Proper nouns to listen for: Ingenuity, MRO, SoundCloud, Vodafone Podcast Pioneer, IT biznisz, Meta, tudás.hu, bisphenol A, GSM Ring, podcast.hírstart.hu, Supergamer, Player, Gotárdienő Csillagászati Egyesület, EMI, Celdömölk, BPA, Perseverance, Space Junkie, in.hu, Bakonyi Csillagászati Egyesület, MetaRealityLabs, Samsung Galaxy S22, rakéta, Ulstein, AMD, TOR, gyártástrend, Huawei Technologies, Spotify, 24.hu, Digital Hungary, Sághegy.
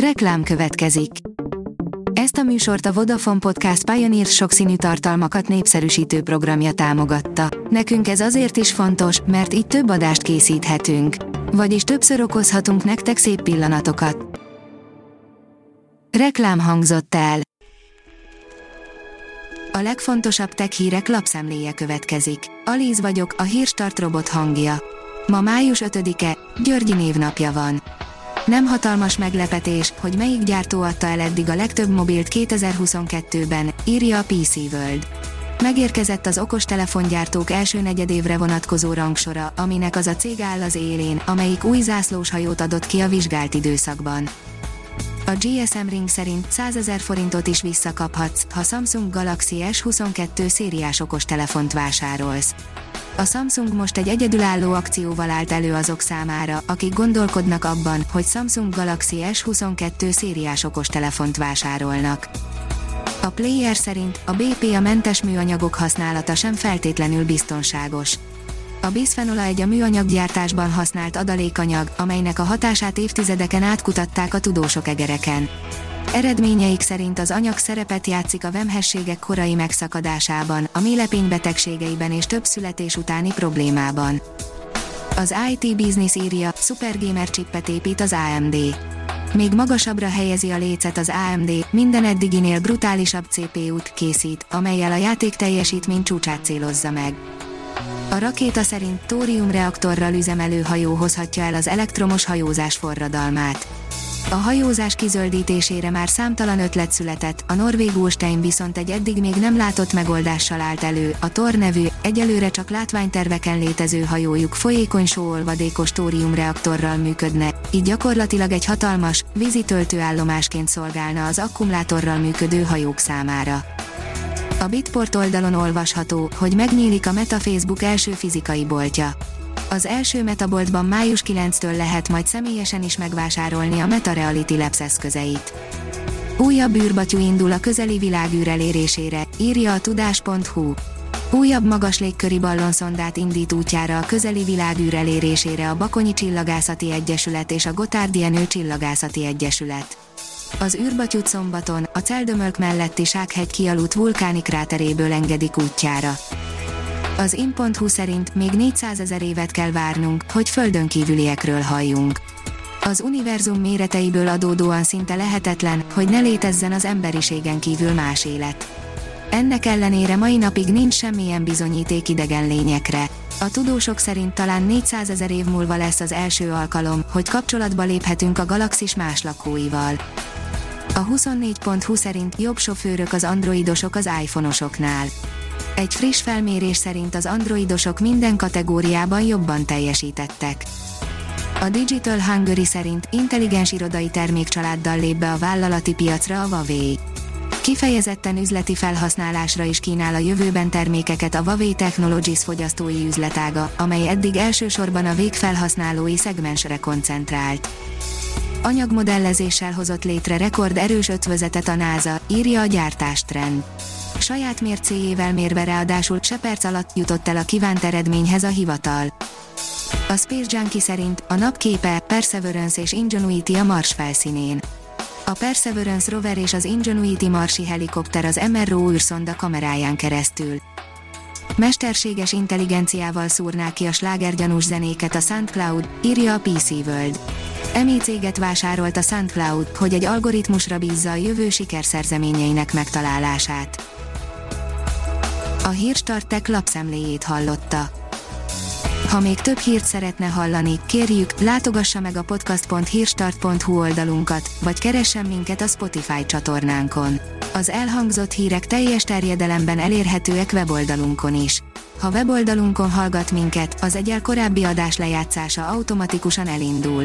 Reklám következik. Ezt a műsort a Vodafone Podcast Pioneer sokszínű tartalmakat népszerűsítő programja támogatta. Nekünk ez azért is fontos, mert így több adást készíthetünk. Vagyis többször okozhatunk nektek szép pillanatokat. Reklám hangzott el. A legfontosabb tech hírek lapszemléje következik. Alíz vagyok, a hírstart robot hangja. Ma május 5-e, Györgyi névnapja van. Nem hatalmas meglepetés, hogy melyik gyártó adta el eddig a legtöbb mobilt 2022-ben, írja a PC World. Megérkezett az okostelefongyártók első negyedévre vonatkozó rangsora, aminek az a cég áll az élén, amelyik új zászlós hajót adott ki a vizsgált időszakban. A GSM Ring szerint 100 000 forintot is visszakaphatsz, ha Samsung Galaxy S22 szériás okostelefont vásárolsz. A Samsung most egy egyedülálló akcióval állt elő azok számára, akik gondolkodnak abban, hogy Samsung Galaxy S22 szériás okostelefont vásárolnak. A Player szerint a BPA mentes műanyagok használata sem feltétlenül biztonságos. A bisphenol A a műanyaggyártásban használt adalékanyag, amelynek a hatását évtizedeken át kutatták a tudósok egereken. Eredményeik szerint az anyag szerepet játszik a vemhességek korai megszakadásában, a méhlepény betegségeiben és több születés utáni problémában. Az IT biznisz írja, Supergamer chipet épít az AMD. Még magasabbra helyezi a lécet az AMD, minden eddiginél brutálisabb CPU-t készít, amellyel a játék teljesítmény csúcsát célozza meg. A rakéta szerint tóriumreaktorral üzemelő hajó hozhatja el az elektromos hajózás forradalmát. A hajózás kizöldítésére már számtalan ötlet született, a norvég Ulstein viszont egy eddig még nem látott megoldással állt elő, a TOR nevű, egyelőre csak látványterveken létező hajójuk folyékony sóolvadékos tóriumreaktorral működne, így gyakorlatilag egy hatalmas, vízi töltőállomásként szolgálna az akkumulátorral működő hajók számára. A Bitport oldalon olvasható, hogy megnyílik a Meta Facebook első fizikai boltja. Az első Metaboltban május 9-től lehet majd személyesen is megvásárolni a MetaRealityLabs eszközeit. Újabb űrbatyú indul a közeli világűr elérésére, írja a tudás.hu. Újabb magas légköri ballonszondát indít útjára a közeli világűr elérésére a Bakonyi Csillagászati Egyesület és a Gotárdienő Csillagászati Egyesület. Az űrbatyút szombaton, a Celdömölk melletti Sághegy kialudt vulkáni kráteréből engedik útjára. Az in.hu szerint még 400 000 évet kell várnunk, hogy földönkívüliekről halljunk. Az univerzum méreteiből adódóan szinte lehetetlen, hogy ne létezzen az emberiségen kívül más élet. Ennek ellenére mai napig nincs semmilyen bizonyíték idegen lényekre. A tudósok szerint talán 400 000 év múlva lesz az első alkalom, hogy kapcsolatba léphetünk a galaxis más lakóival. A 24.hu szerint jobb sofőrök az androidosok az iPhone-osoknál. Egy friss felmérés szerint az androidosok minden kategóriában jobban teljesítettek. A Digital Hungary szerint intelligens irodai termékcsaláddal lép be a vállalati piacra a Huawei. Kifejezetten üzleti felhasználásra is kínál a jövőben termékeket a Huawei Technologies fogyasztói üzletága, amely eddig elsősorban a végfelhasználói szegmensre koncentrált. Anyagmodellezéssel hozott létre rekord erős ötvözetet a NASA, írja a gyártástrend. Saját mércéjével mérve ráadásul se perc alatt jutott el a kívánt eredményhez a hivatal. A Space Junkie szerint a napképe, Perseverance és Ingenuity a Mars felszínén. A Perseverance rover és az Ingenuity marsi helikopter az MRO űrszonda kameráján keresztül. Mesterséges intelligenciával szúrná ki a slágergyanús zenéket a SoundCloud, írja a PC World. EMI céget vásárolt a SoundCloud, hogy egy algoritmusra bízza a jövő sikerszerzeményeinek megtalálását. A Hírstart Tech lapszemléjét hallotta. Ha még több hírt szeretne hallani, kérjük, látogassa meg a podcast.hírstart.hu oldalunkat, vagy keressen minket a Spotify csatornánkon. Az elhangzott hírek teljes terjedelemben elérhetőek weboldalunkon is. Ha weboldalunkon hallgat minket, az egyel korábbi adás lejátszása automatikusan elindul.